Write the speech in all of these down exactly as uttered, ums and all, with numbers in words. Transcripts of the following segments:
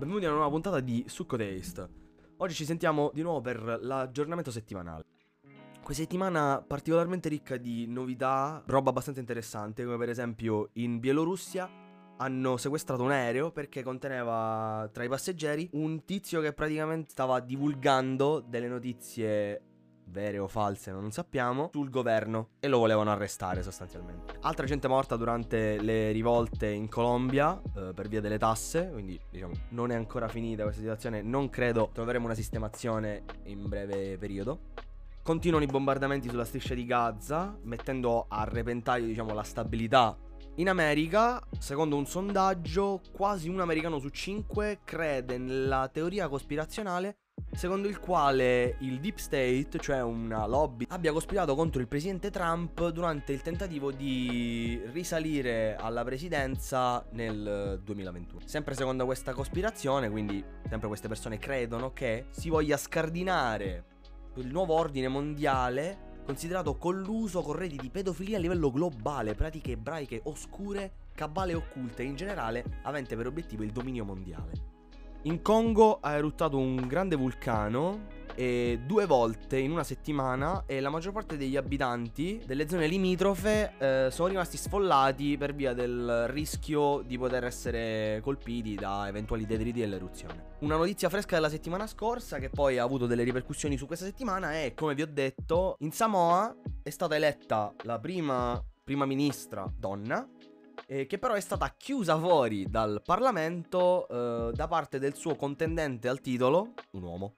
Benvenuti a una nuova puntata di Succo Taste. Oggi ci sentiamo di nuovo per l'aggiornamento settimanale. Questa settimana particolarmente ricca di novità, roba abbastanza interessante, come per esempio in Bielorussia hanno sequestrato un aereo perché conteneva tra i passeggeri un tizio che praticamente stava divulgando delle notizie vere o false, non sappiamo, sul governo, e lo volevano arrestare sostanzialmente. Altra gente morta durante le rivolte in Colombia eh, per via delle tasse, quindi diciamo non è ancora finita questa situazione, non credo troveremo una sistemazione in breve periodo. Continuano i bombardamenti sulla striscia di Gaza, mettendo a repentaglio diciamo la stabilità. In America, secondo un sondaggio, quasi un americano su cinque crede nella teoria cospirazionale secondo il quale il Deep State, cioè una lobby, abbia cospirato contro il presidente Trump durante il tentativo di risalire alla presidenza nel duemilaventuno. Sempre secondo questa cospirazione, quindi sempre queste persone credono che si voglia scardinare il nuovo ordine mondiale considerato colluso con reti di pedofilia a livello globale, pratiche ebraiche oscure, cabale occulte e in generale avente per obiettivo il dominio mondiale. In Congo ha eruttato un grande vulcano e due volte in una settimana, e la maggior parte degli abitanti delle zone limitrofe eh, sono rimasti sfollati per via del rischio di poter essere colpiti da eventuali detriti dell'eruzione. Una notizia fresca della settimana scorsa, che poi ha avuto delle ripercussioni su questa settimana, è, come vi ho detto, in Samoa è stata eletta la prima prima ministra donna, Eh, che però è stata chiusa fuori dal Parlamento eh, da parte del suo contendente al titolo, un uomo.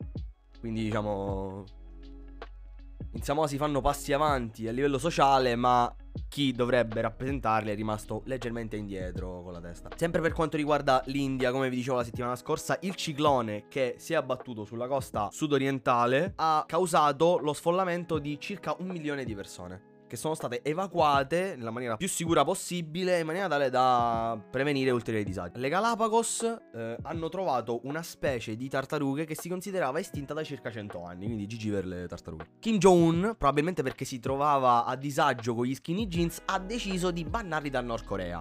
Quindi diciamo, in Samoa si fanno passi avanti a livello sociale, ma chi dovrebbe rappresentarli è rimasto leggermente indietro con la testa. Sempre per quanto riguarda l'India, come vi dicevo la settimana scorsa, il ciclone che si è abbattuto sulla costa sudorientale ha causato lo sfollamento di circa un milione di persone, che sono state evacuate nella maniera più sicura possibile, in maniera tale da prevenire ulteriori disagi. Le Galapagos eh, hanno trovato una specie di tartarughe che si considerava estinta da circa cento anni, quindi gi gi per le tartarughe. Kim Jong-un, probabilmente perché si trovava a disagio con gli skinny jeans, ha deciso di bannarli dal Nord Corea.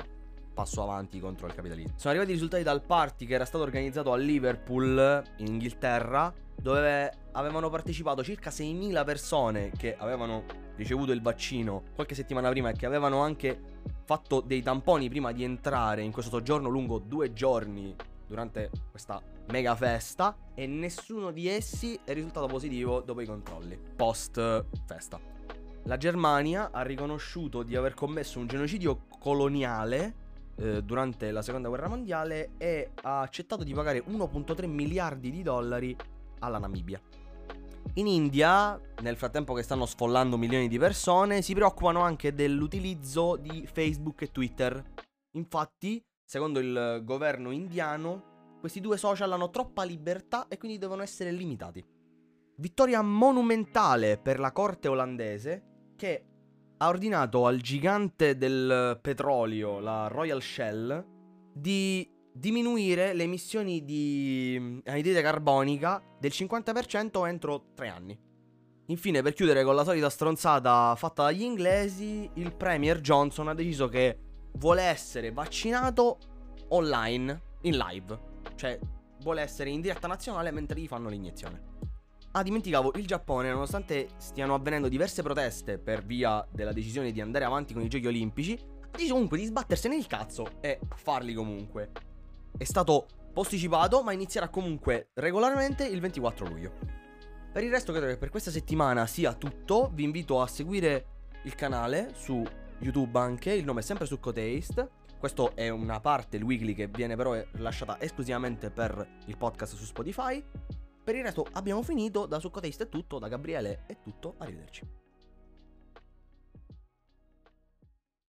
Passo avanti contro il capitalismo. Sono arrivati i risultati dal party che era stato organizzato a Liverpool, in Inghilterra, dove avevano partecipato circa seimila persone che avevano ricevuto il vaccino qualche settimana prima e che avevano anche fatto dei tamponi prima di entrare in questo soggiorno lungo due giorni durante questa mega festa, e nessuno di essi è risultato positivo dopo i controlli post festa. La Germania ha riconosciuto di aver commesso un genocidio coloniale eh, durante la seconda guerra mondiale e ha accettato di pagare uno virgola tre miliardi di dollari alla Namibia. In India, nel frattempo che stanno sfollando milioni di persone, si preoccupano anche dell'utilizzo di Facebook e Twitter. Infatti, secondo il governo indiano, questi due social hanno troppa libertà e quindi devono essere limitati. Vittoria monumentale per la corte olandese, che ha ordinato al gigante del petrolio, la Royal Shell, di diminuire le emissioni di anidride carbonica del cinquanta per cento entro tre anni. Infine, per chiudere con la solita stronzata fatta dagli inglesi, il premier Johnson ha deciso che vuole essere vaccinato online, in live, cioè vuole essere in diretta nazionale mentre gli fanno l'iniezione. Ah, dimenticavo, il Giappone, nonostante stiano avvenendo diverse proteste per via della decisione di andare avanti con i giochi olimpici, ha deciso comunque di sbattersene il cazzo e farli comunque. È stato posticipato, ma inizierà comunque regolarmente il ventiquattro luglio. Per il resto credo che per questa settimana sia tutto. Vi invito a seguire il canale su YouTube anche, il nome è sempre Succo Taste. Questo è una parte, il weekly, che viene però rilasciata esclusivamente per il podcast su Spotify. Per il resto abbiamo finito, da Succo Taste è tutto, da Gabriele è tutto, arrivederci.